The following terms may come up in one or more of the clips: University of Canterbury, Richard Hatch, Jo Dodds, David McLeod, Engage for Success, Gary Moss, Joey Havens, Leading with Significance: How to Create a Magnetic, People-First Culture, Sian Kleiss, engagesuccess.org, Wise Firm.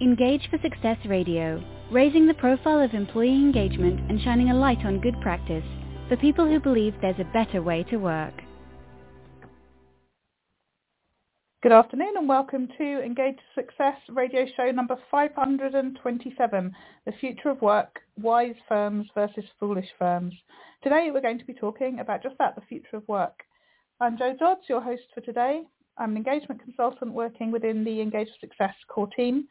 Engage for Success Radio, raising the profile of employee engagement and shining a light on good practice for people who believe there's a better way to work. Good afternoon and welcome to Engage for Success Radio Show number 527, The Future of Work, Wise Firms versus Foolish Firms. Today we're going to be talking about just that, the future of work. I'm Jo Dodds, your host for today. I'm an engagement consultant working within the Engage for Success core team.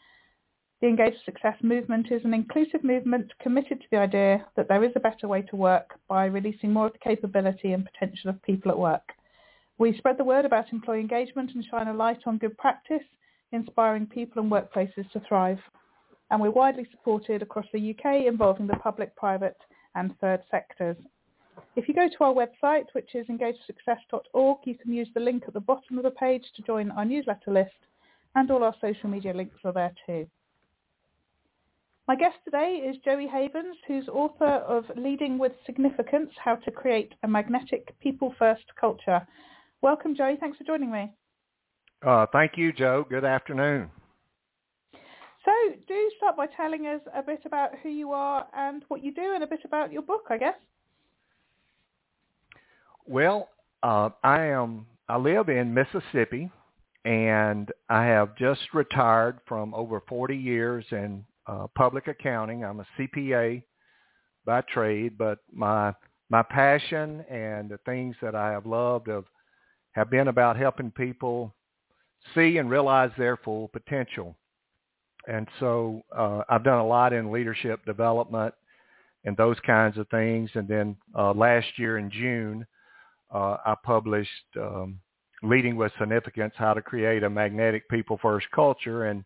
The Engage for Success movement is an inclusive movement committed to the idea that there is a better way to work by releasing more of the capability and potential of people at work. We spread the word about employee engagement and shine a light on good practice, inspiring people and workplaces to thrive. And we're widely supported across the UK, involving the public, private and third sectors. If you go to our website, which is engagesuccess.org, you can use the link at the bottom of the page to join our newsletter list, and all our social media links are there too. My guest today is Joey Havens, who's author of Leading with Significance: How to Create a Magnetic, People-First Culture. Welcome, Joey. Thanks for joining me. Thank you, Jo. Good afternoon. So do start by telling us a bit about who you are and what you do, and a bit about your book, I guess. Well, I live in Mississippi, and I have just retired from over 40 years in public accounting. I'm a CPA by trade, but my passion and the things that I have loved have been about helping people see and realize their full potential. And so I've done a lot in leadership development and those kinds of things. And then last year in June, I published Leading with Significance: How to Create a Magnetic, People-First Culture. And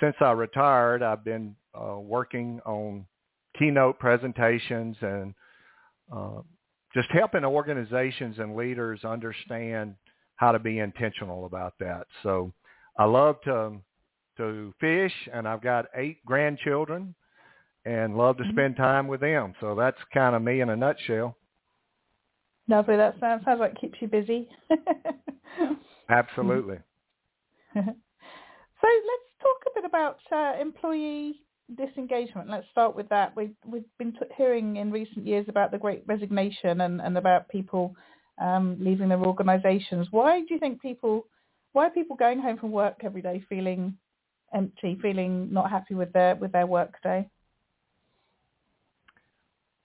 since I retired, I've been working on keynote presentations and just helping organizations and leaders understand how to be intentional about that. So I love to fish, and I've got 8 grandchildren and love to spend time with them. So that's kind of me in a nutshell. Lovely. That sounds like it keeps you busy. Absolutely. So let's talk a bit about employee disengagement. Let's start with that. We've been hearing in recent years about the Great Resignation and about people leaving their organizations. Why do you think why are people going home from work every day feeling empty, feeling not happy with their work day?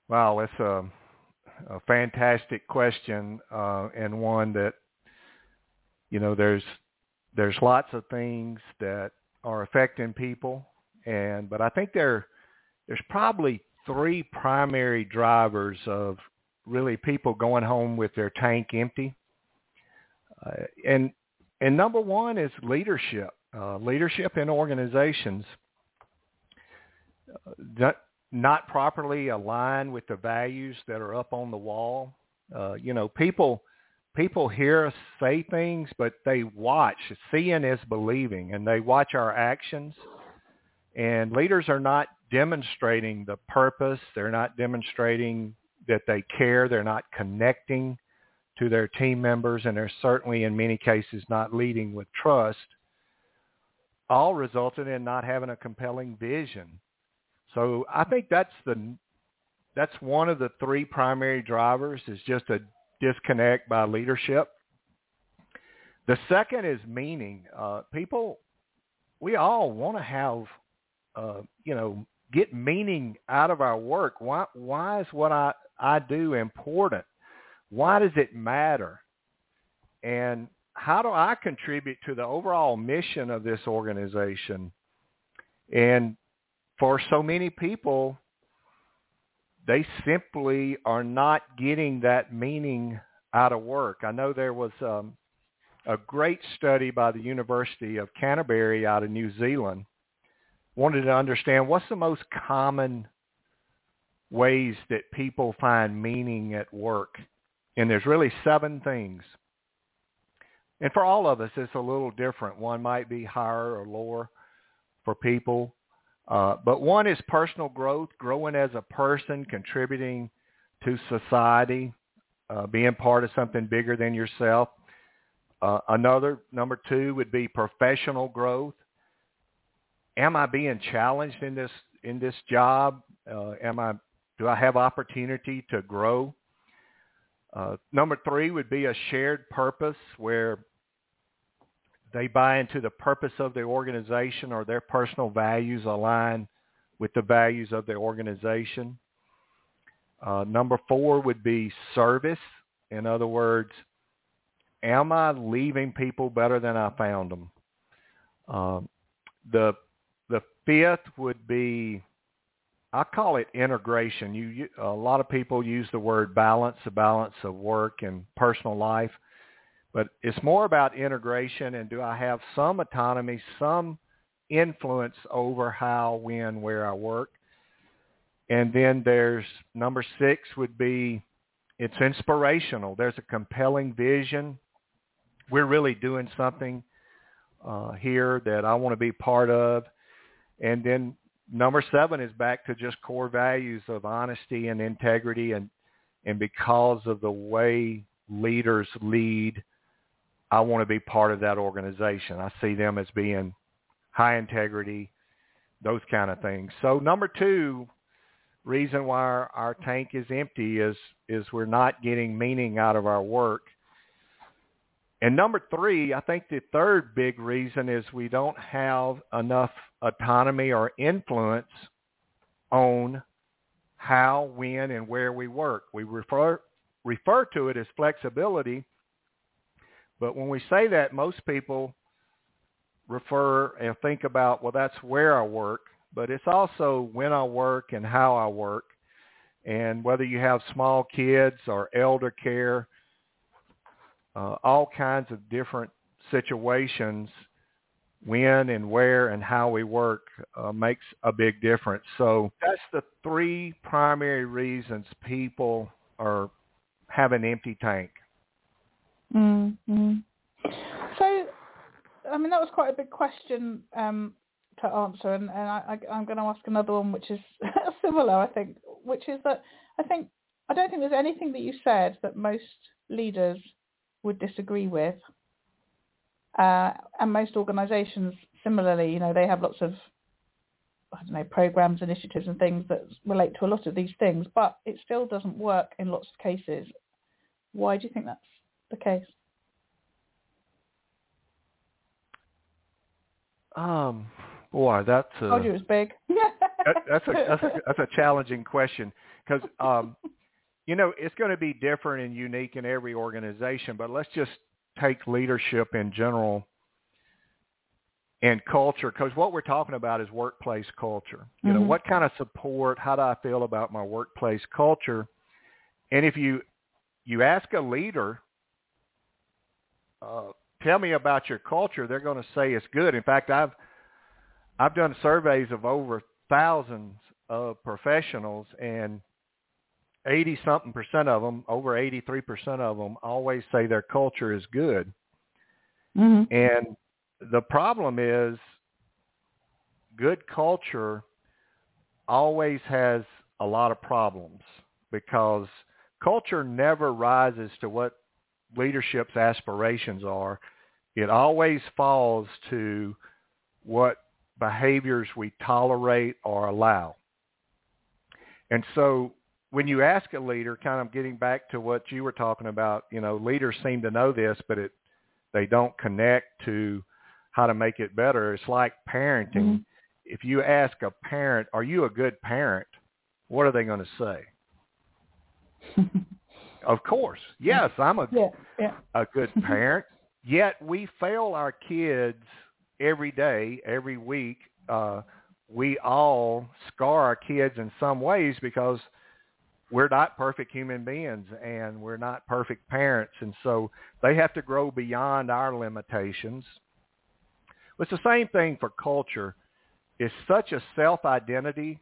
Wow, that's a fantastic question, and one that, you know, there's lots of things that are affecting people, but I think there's probably 3 primary drivers of really people going home with their tank empty. And number one is leadership in organizations that not properly align with the values that are up on the wall. People hear us say things, but they watch. Seeing is believing, and they watch our actions. And leaders are not demonstrating the purpose. They're not demonstrating that they care. They're not connecting to their team members, and they're certainly, in many cases, not leading with trust. All resulted in not having a compelling vision. So I think that's one of the 3 primary drivers, is just a disconnect by leadership. The second is meaning. People, we all want to have, get meaning out of our work. Why is what I do important? Why does it matter? And how do I contribute to the overall mission of this organization? And for so many people, they simply are not getting that meaning out of work. I know there was a great study by the University of Canterbury out of New Zealand. Wanted to understand what's the most common ways that people find meaning at work. And there's really 7 things. And for all of us, it's a little different. One might be higher or lower for people. But one is personal growth, growing as a person, contributing to society, being part of something bigger than yourself. Number 2 would be professional growth, am I being challenged in this job? Do I have opportunity to grow? Number three would be a shared purpose where they buy into the purpose of the organization or their personal values align with the values of the organization. Number four would be service. In other words, am I leaving people better than I found them? The fifth would be, I call it integration. A lot of people use the word balance, the balance of work and personal life. But it's more about integration, and do I have some autonomy, some influence over how, when, where I work? And then there's number six would be, it's inspirational. There's a compelling vision. We're really doing something here that I want to be part of. And then number seven is back to just core values of honesty and integrity. And because of the way leaders lead, I want to be part of that organization. I see them as being high integrity, those kind of things. So number two reason why our tank is empty is we're not getting meaning out of our work. And number three, I think the third big reason is we don't have enough autonomy or influence on how, when, and where we work. We refer to it as flexibility, but when we say that, most people refer and think about, well, that's where I work, but it's also when I work and how I work. And whether you have small kids or elder care, all kinds of different situations, when and where and how we work makes a big difference. So that's the three primary reasons people have an empty tank. Mm-hmm. So, I mean, that was quite a big question to answer, and I'm going to ask another one which is similar, I think, which is that I don't think there's anything that you said that most leaders would disagree with, and most organisations similarly, you know, they have lots of, I don't know, programs, initiatives and things that relate to a lot of these things, but it still doesn't work in lots of cases. Why do you think that's the case? Boy, that's a... I told you it was big. that's a challenging question because, you know, it's going to be different and unique in every organization, but let's just take leadership in general and culture, because what we're talking about is workplace culture. You know, what kind of support, how do I feel about my workplace culture? And if you ask a leader, tell me about your culture, they're going to say it's good. In fact, I've done surveys of over thousands of professionals, and 80-something% of them, over 83% of them, always say their culture is good. Mm-hmm. And the problem is good culture always has a lot of problems because culture never rises to what leadership's aspirations are. It always falls to what behaviors we tolerate or allow. And so when you ask a leader, kind of getting back to what you were talking about, you know, leaders seem to know this, but they don't connect to how to make it better. It's like parenting. Mm-hmm. If you ask a parent, are you a good parent? What are they going to say? Of course. Yes, I'm a good parent. Yet we fail our kids every day, every week. We all scar our kids in some ways because we're not perfect human beings and we're not perfect parents. And so they have to grow beyond our limitations. It's the same thing for culture. It's such a self-identity,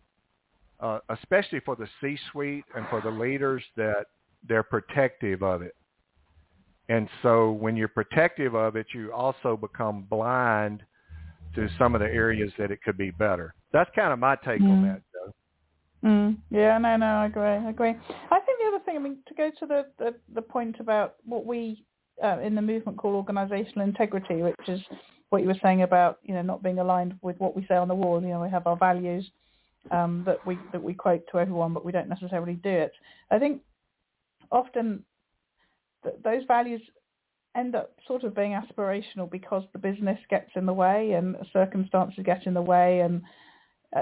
especially for the C-suite and for the leaders, that they're protective of it. And so when you're protective of it, you also become blind to some of the areas that it could be better. That's kind of my take on that, though. Yeah, no, I agree. I think the other thing, I mean, to go to the point about what we in the movement call organizational integrity, which is what you were saying about, you know, not being aligned with what we say on the wall. You know, we have our values that we quote to everyone, but we don't necessarily do it. I think often those values end up sort of being aspirational because the business gets in the way and circumstances get in the way. And,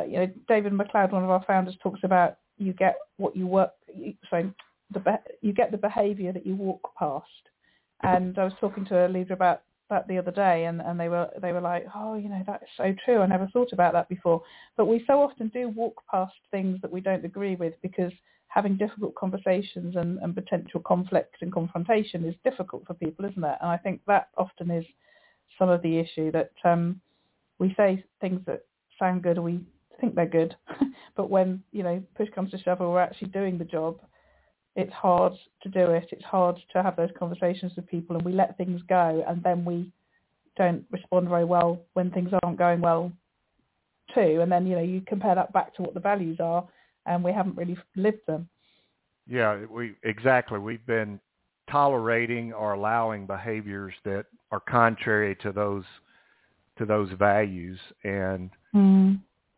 you know, David McLeod, one of our founders, talks about you get what you work, you get the behavior that you walk past. And I was talking to a leader about that the other day, and they were like, oh, you know, that's so true. I never thought about that before. But we so often do walk past things that we don't agree with because having difficult conversations and potential conflict and confrontation is difficult for people, isn't it? And I think that often is some of the issue, that we say things that sound good or we think they're good, but when, you know, push comes to shove or we're actually doing the job, it's hard to do it. It's hard to have those conversations with people, and we let things go, and then we don't respond very well when things aren't going well too. And then, you know, you compare that back to what the values are, and we haven't really lived them. Yeah, exactly. We've been tolerating or allowing behaviors that are contrary to those values. And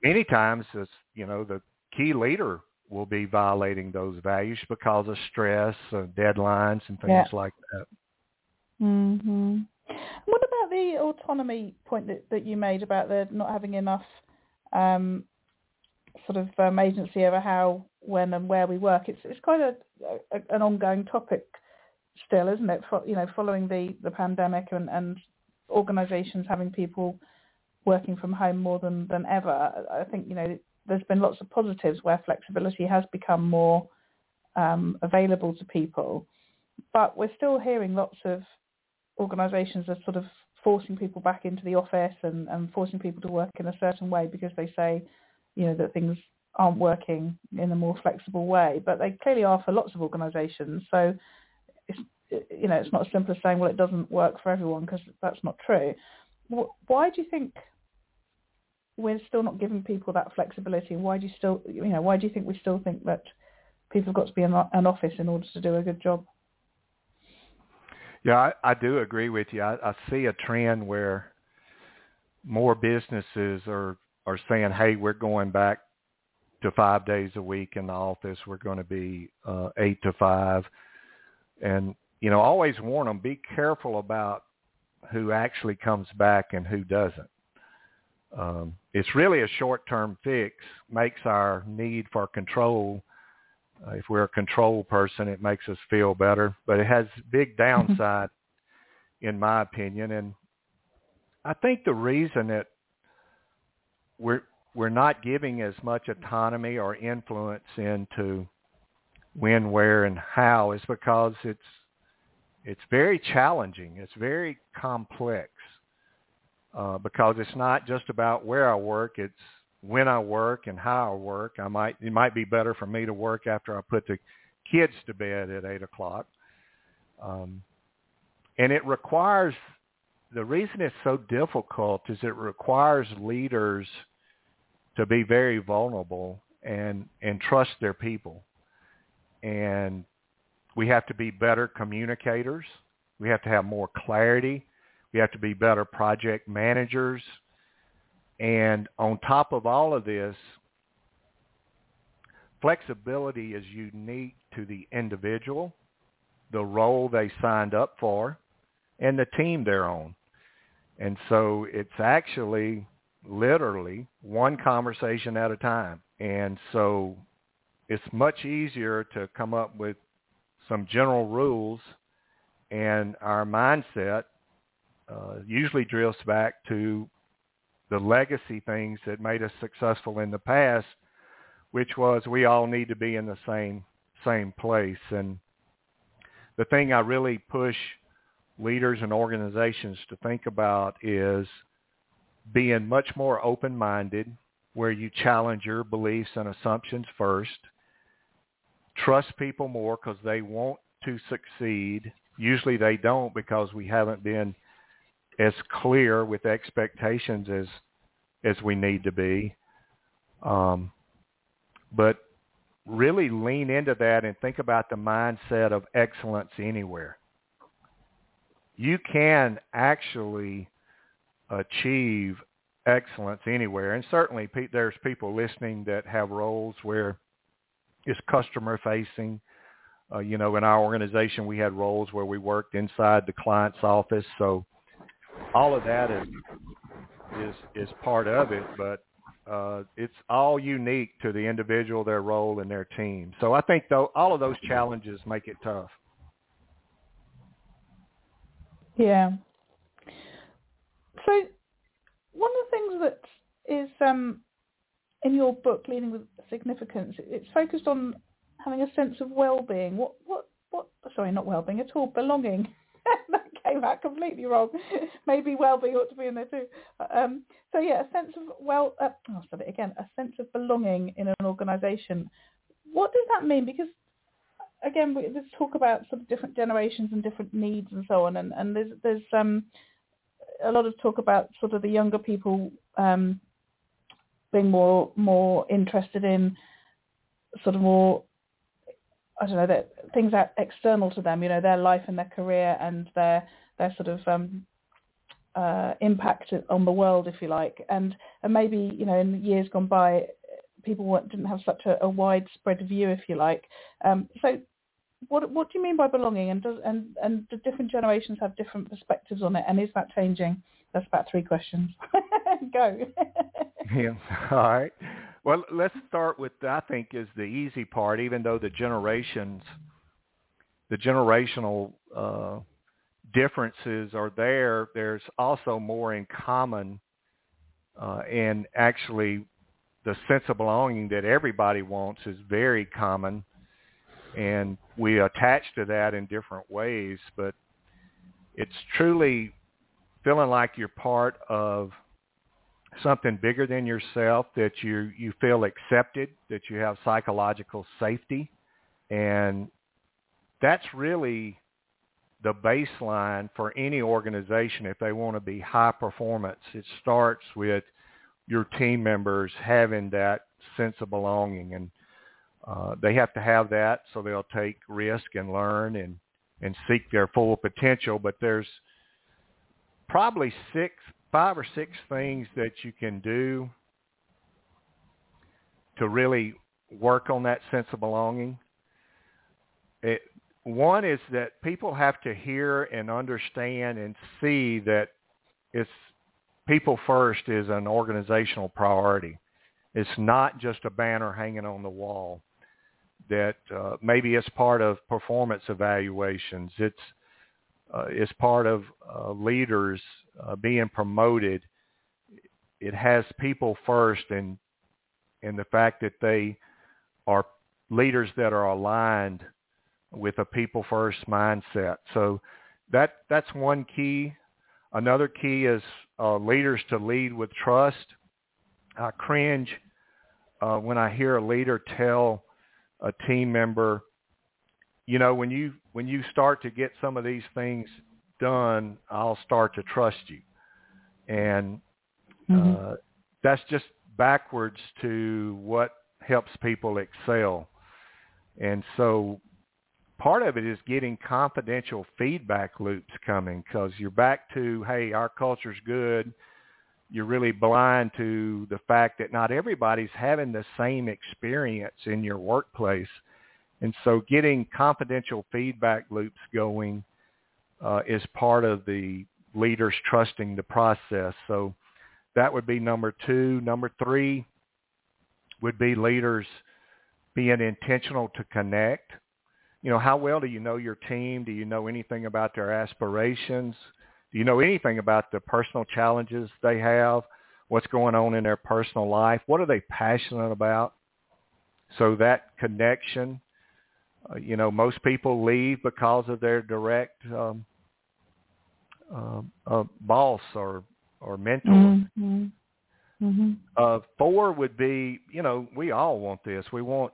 many times, it's, you know, the key leader will be violating those values because of stress and deadlines and things like that. Mm-hmm. What about the autonomy point that you made about the not having enough agency over how, when, and where we work? It's quite an ongoing topic still, isn't it? Following the pandemic and organisations having people working from home more than ever. I think, you know, there's been lots of positives where flexibility has become more available to people, but we're still hearing lots of organisations are sort of forcing people back into the office and forcing people to work in a certain way because they say, you know, that things aren't working in a more flexible way, but they clearly are for lots of organisations. So, it's not as simple as saying, well, it doesn't work for everyone, because that's not true. Why do you think we're still not giving people that flexibility? Why do you think we still think that people have got to be in an office in order to do a good job? Yeah, I do agree with you. I see a trend where more businesses are saying, hey, we're going back to 5 days a week in the office. We're going to be 8 to 5. And, you know, I always warn them, be careful about who actually comes back and who doesn't. It's really a short-term fix, makes our need for control. If we're a control person, it makes us feel better, but it has big downside in my opinion. And I think the reason that we're not giving as much autonomy or influence into when, where, and how is because it's very challenging. It's very complex. Because it's not just about where I work, it's when I work and how I work. It might be better for me to work after I put the kids to bed at 8 o'clock. And it requires, the reason it's so difficult is it requires leaders to be very vulnerable and trust their people. And we have to be better communicators. We have to have more clarity. We have to be better project managers. And on top of all of this, flexibility is unique to the individual, the role they signed up for, and the team they're on. And so it's actually literally one conversation at a time. And so it's much easier to come up with some general rules, and our mindset usually drifts back to the legacy things that made us successful in the past, which was we all need to be in the same place. And the thing I really push leaders and organizations to think about is being much more open-minded, where you challenge your beliefs and assumptions first, trust people more because they want to succeed. Usually they don't because we haven't been as clear with expectations as we need to be. But really lean into that and think about the mindset of excellence anywhere. You can actually achieve excellence anywhere. And certainly there's people listening that have roles where it's customer facing. You know, in our organization, we had roles where we worked inside the client's office. So all of that is part of it, but it's all unique to the individual, their role, and their team. So I think though all of those challenges make it tough. Yeah. So one of the things that is in your book, Leading with Significance, it's focused on having a sense of well-being. Sorry, not well-being at all, belonging. That came out completely wrong. Maybe well-being ought to be in there too. A sense of a sense of belonging in an organisation. What does that mean? Because again, there's talk about sort of different generations and different needs and so on, and there's a lot of talk about sort of the younger people being more interested in sort of more, I don't know, that things that external to them, you know, their life and their career and their sort of impact on the world, if you like. And maybe, you know, in years gone by, people didn't have such a widespread view, if you like. So what do you mean by belonging? And do different generations have different perspectives on it? And is that changing? That's about 3 questions. Go. Yeah. All right. Well, let's start with, I think, is the easy part, even though the generational differences are there, there's also more in common and actually the sense of belonging that everybody wants is very common, and we attach to that in different ways, but it's truly feeling like you're part of something bigger than yourself, that you feel accepted, that you have psychological safety. And that's really the baseline for any organization if they want to be high performance. It starts with your team members having that sense of belonging, and they have to have that so they'll take risk and learn and seek their full potential. But there's probably 5 or 6 things that you can do to really work on that sense of belonging. One is that people have to hear and understand and see that it's people first is an organizational priority. It's not just a banner hanging on the wall. That maybe it's part of performance evaluations. It's part of leaders being promoted. It has people first, and the fact that they are leaders that are aligned with a people-first mindset. So that's one key. Another key is leaders to lead with trust. I cringe when I hear a leader tell a team member, you know, when you start to get some of these things done, I'll start to trust you. And that's just backwards to what helps people excel. And so part of it is getting confidential feedback loops coming, because you're back to, hey, our culture's good. You're really blind to the fact that not everybody's having the same experience in your workplace. And so getting confidential feedback loops going is part of the leaders trusting the process. So that would be number 2. Number 3 would be leaders being intentional to connect. You know, how well do you know your team? Do you know anything about their aspirations? Do you know anything about the personal challenges they have? What's going on in their personal life? What are they passionate about? So that connection. You know, most people leave because of their direct boss or mentor. Mm-hmm. Mm-hmm. 4 would be, you know, we all want this. We want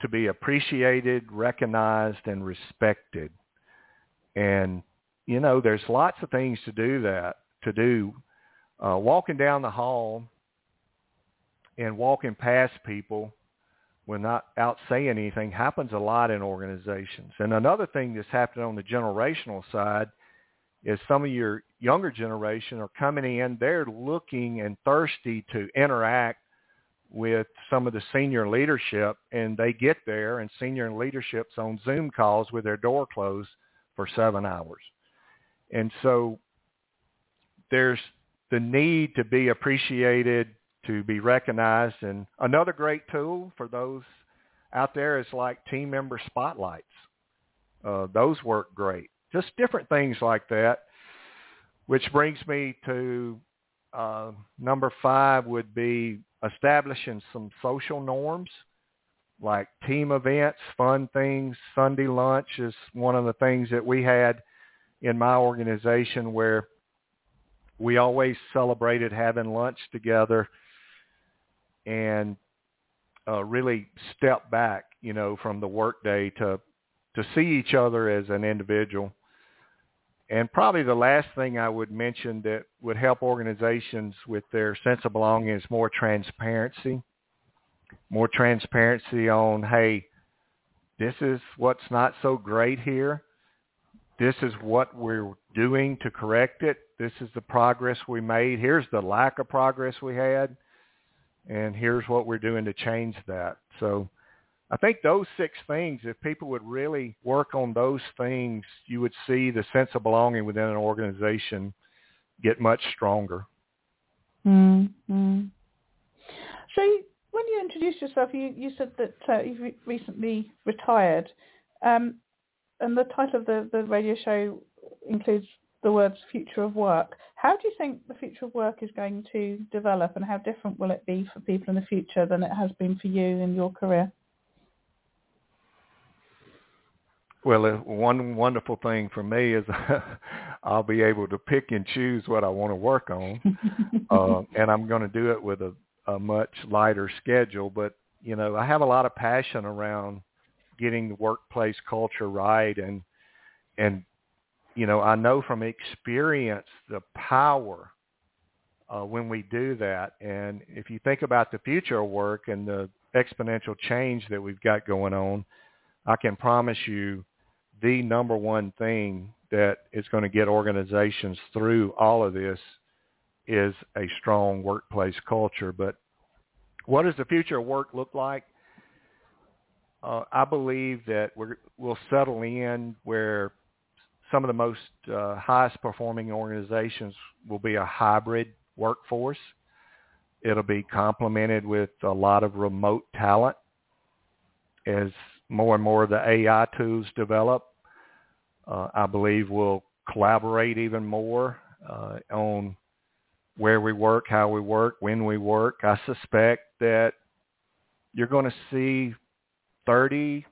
to be appreciated, recognized, and respected. And, you know, there's lots of things to do. Walking down the hall and walking past people when not out saying anything happens a lot in organizations. And another thing that's happened on the generational side is some of your younger generation are coming in, they're looking and thirsty to interact with some of the senior leadership, and they get there and senior leadership's on Zoom calls with their door closed for 7 hours. And so there's the need to be appreciated, to be recognized. And another great tool for those out there is like team member spotlights. Those work great. Just different things like that, which brings me to number 5 would be establishing some social norms like team events, fun things. Sunday lunch is one of the things that we had in my organization where we always celebrated having lunch together and really step back, you know, from the workday to see each other as an individual. And probably the last thing I would mention that would help organizations with their sense of belonging is more transparency on, hey, this is what's not so great here. This is what we're doing to correct it. This is the progress we made. Here's the lack of progress we had. And here's what we're doing to change that. So I think those 6 things, if people would really work on those things, you would see the sense of belonging within an organization get much stronger. Mm-hmm. So when you introduced yourself, you said that you've recently retired. And the title of the radio show includes the words future of work. How do you think the future of work is going to develop, and how different will it be for people in the future than it has been for you in your career? Well, one wonderful thing for me is I'll be able to pick and choose what I want to work on, and I'm going to do it with a much lighter schedule. But, you know, I have a lot of passion around getting the workplace culture right, and you know, I know from experience the power when we do that. And if you think about the future of work and the exponential change that we've got going on, I can promise you the number one thing that is going to get organizations through all of this is a strong workplace culture. But what does the future of work look like? I believe that we'll settle in where some of the most highest performing organizations will be a hybrid workforce. It'll be complemented with a lot of remote talent as more and more of the AI tools develop. I believe we'll collaborate even more on where we work, how we work, when we work. I suspect that you're going to see 30,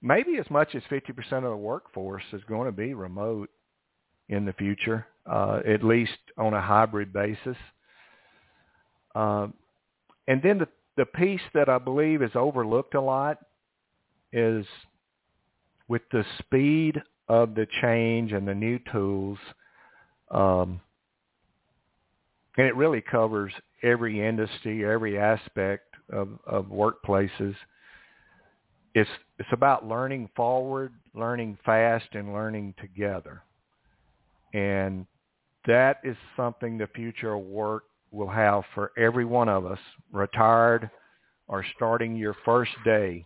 maybe as much as 50% of the workforce is going to be remote in the future, at least on a hybrid basis. And then the piece that I believe is overlooked a lot is with the speed of the change and the new tools, and it really covers every industry, every aspect of workplaces. It's about learning forward, learning fast, and learning together. And that is something the future of work will have for every one of us, retired or starting your first day.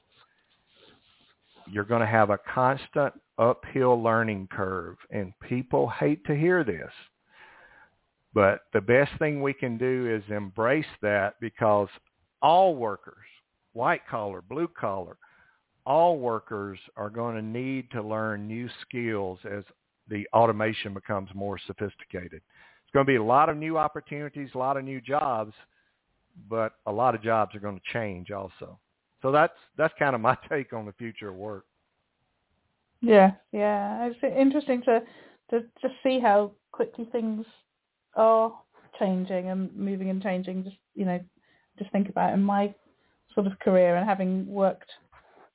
You're going to have a constant uphill learning curve, and people hate to hear this. But the best thing we can do is embrace that, because all workers, white collar, blue collar, all workers are going to need to learn new skills as the automation becomes more sophisticated. It's going to be a lot of new opportunities, a lot of new jobs, but a lot of jobs are going to change also. So that's kind of my take on the future of work. Yeah. It's interesting to just see how quickly things are changing and moving and changing. Just, you know, just think about it. In my sort of career and having worked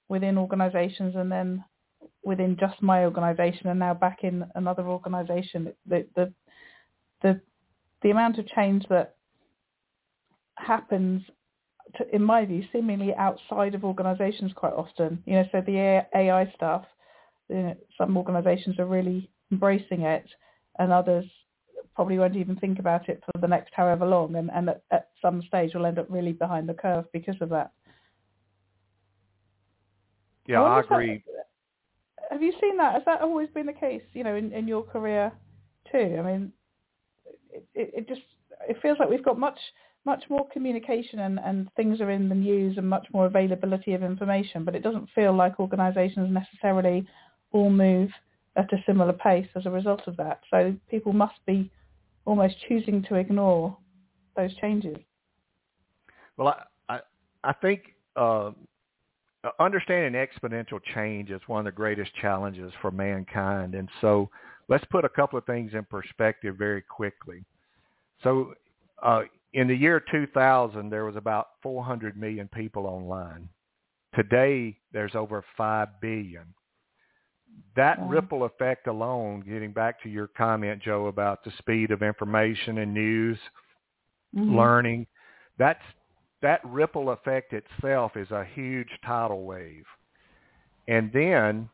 within organizations and then within just my organization and now back in another organization, the amount of change that happens, in my view, seemingly outside of organizations quite often. You know, so the AI stuff, you know, some organizations are really embracing it, and others probably won't even think about it for the next however long, and at some stage will end up really behind the curve because of that. Yeah, I agree. Have you seen that? Has that always been the case, you know, in your career too? I mean, it feels like we've got much more communication and things are in the news and much more availability of information, but it doesn't feel like organisations necessarily all move at a similar pace as a result of that. So people must be almost choosing to ignore those changes. Well, I think understanding exponential change is one of the greatest challenges for mankind. And so let's put a couple of things in perspective very quickly. So in the year 2000, there was about 400 million people online. Today, there's over 5 billion. That ripple effect alone, getting back to your comment, Joe, about the speed of information and news, learning, that ripple effect itself is a huge tidal wave. And then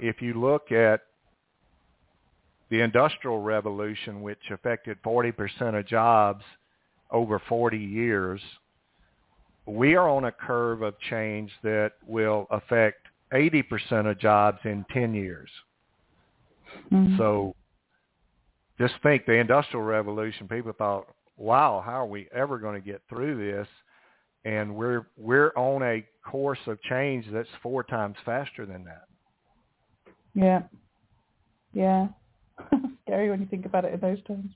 if you look at the Industrial Revolution, which affected 40% of jobs over 40 years, we are on a curve of change that will affect 80% of jobs in 10 years. So just think, the Industrial Revolution, people thought, wow, how are we ever going to get through this? And we're on a course of change that's 4 times faster than that. Yeah. Scary when you think about it in those terms.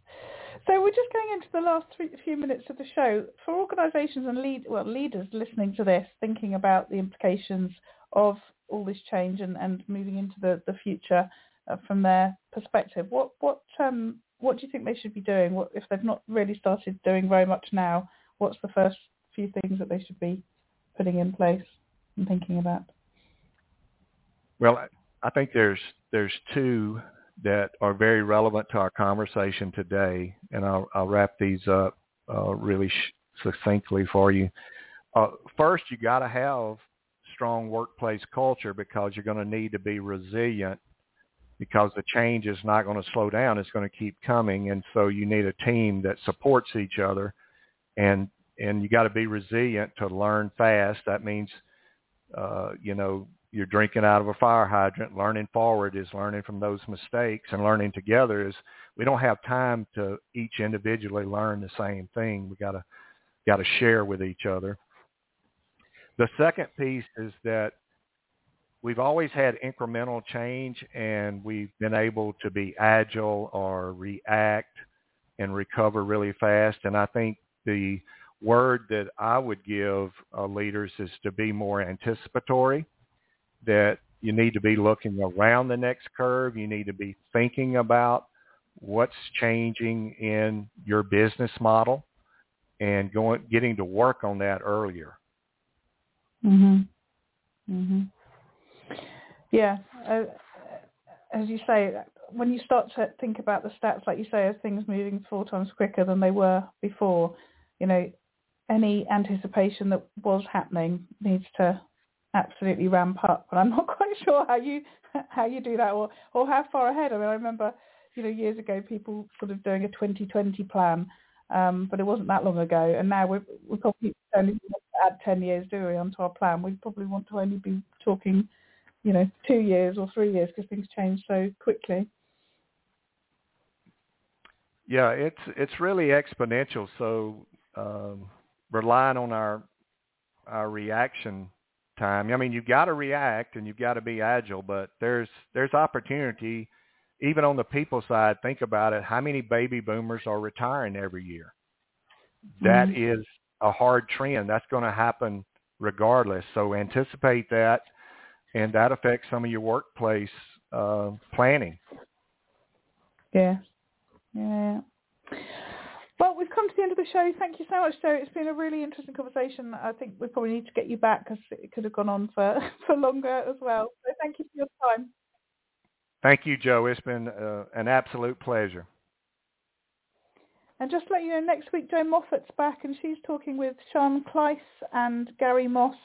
So we're just going into the last few minutes of the show. For organisations and leaders listening to this, thinking about the implications of all this change and moving into the future from their perspective, what do you think they should be doing? What, if they've not really started doing very much now, what's the first few things that they should be putting in place and thinking about? Well, I think there's two that are very relevant to our conversation today, and I'll wrap these up really succinctly for you. First, you got to have strong workplace culture, because you're going to need to be resilient, because the change is not going to slow down. It's going to keep coming. And so you need a team that supports each other, and you got to be resilient to learn fast. That means, you're drinking out of a fire hydrant. Learning forward is learning from those mistakes, and learning together is, we don't have time to each individually learn the same thing. We got to share with each other. The second piece is that we've always had incremental change, and we've been able to be agile or react and recover really fast. And I think the word that I would give leaders is to be more anticipatory, that you need to be looking around the next curve. You need to be thinking about what's changing in your business model and getting to work on that earlier. Yeah, as you say, when you start to think about the stats, like you say, as things moving 4 times quicker than they were before, you know, any anticipation that was happening needs to absolutely ramp up. And I'm not quite sure how you do that or how far ahead. I mean, I remember, you know, years ago people sort of doing a 2020 plan, but it wasn't that long ago. And now we're probably only add 10 years, do we, onto our plan? We probably want to only be talking, you know, 2 years or 3 years, because things change so quickly. Yeah, it's really exponential. So relying on our reaction time. I mean, you've got to react and you've got to be agile, but there's opportunity even on the people side. Think about it. How many baby boomers are retiring every year? That is a hard trend. That's going to happen regardless. So anticipate that, and that affects some of your workplace planning. Yeah. Well, we've come to the end of the show. Thank you so much, Joe. It's been a really interesting conversation. I think we probably need to get you back, because it could have gone on for longer as well. So thank you for your time. Thank you, Joe. It's been an absolute pleasure. And just to let you know, next week Jo Moffat's back, and she's talking with Sian Kleiss and Gary Moss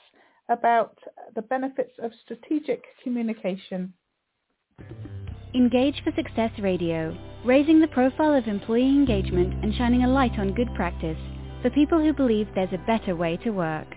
about the benefits of strategic communication. Engage for Success Radio. raising the profile of employee engagement and shining a light on good practice for people who believe there's a better way to work.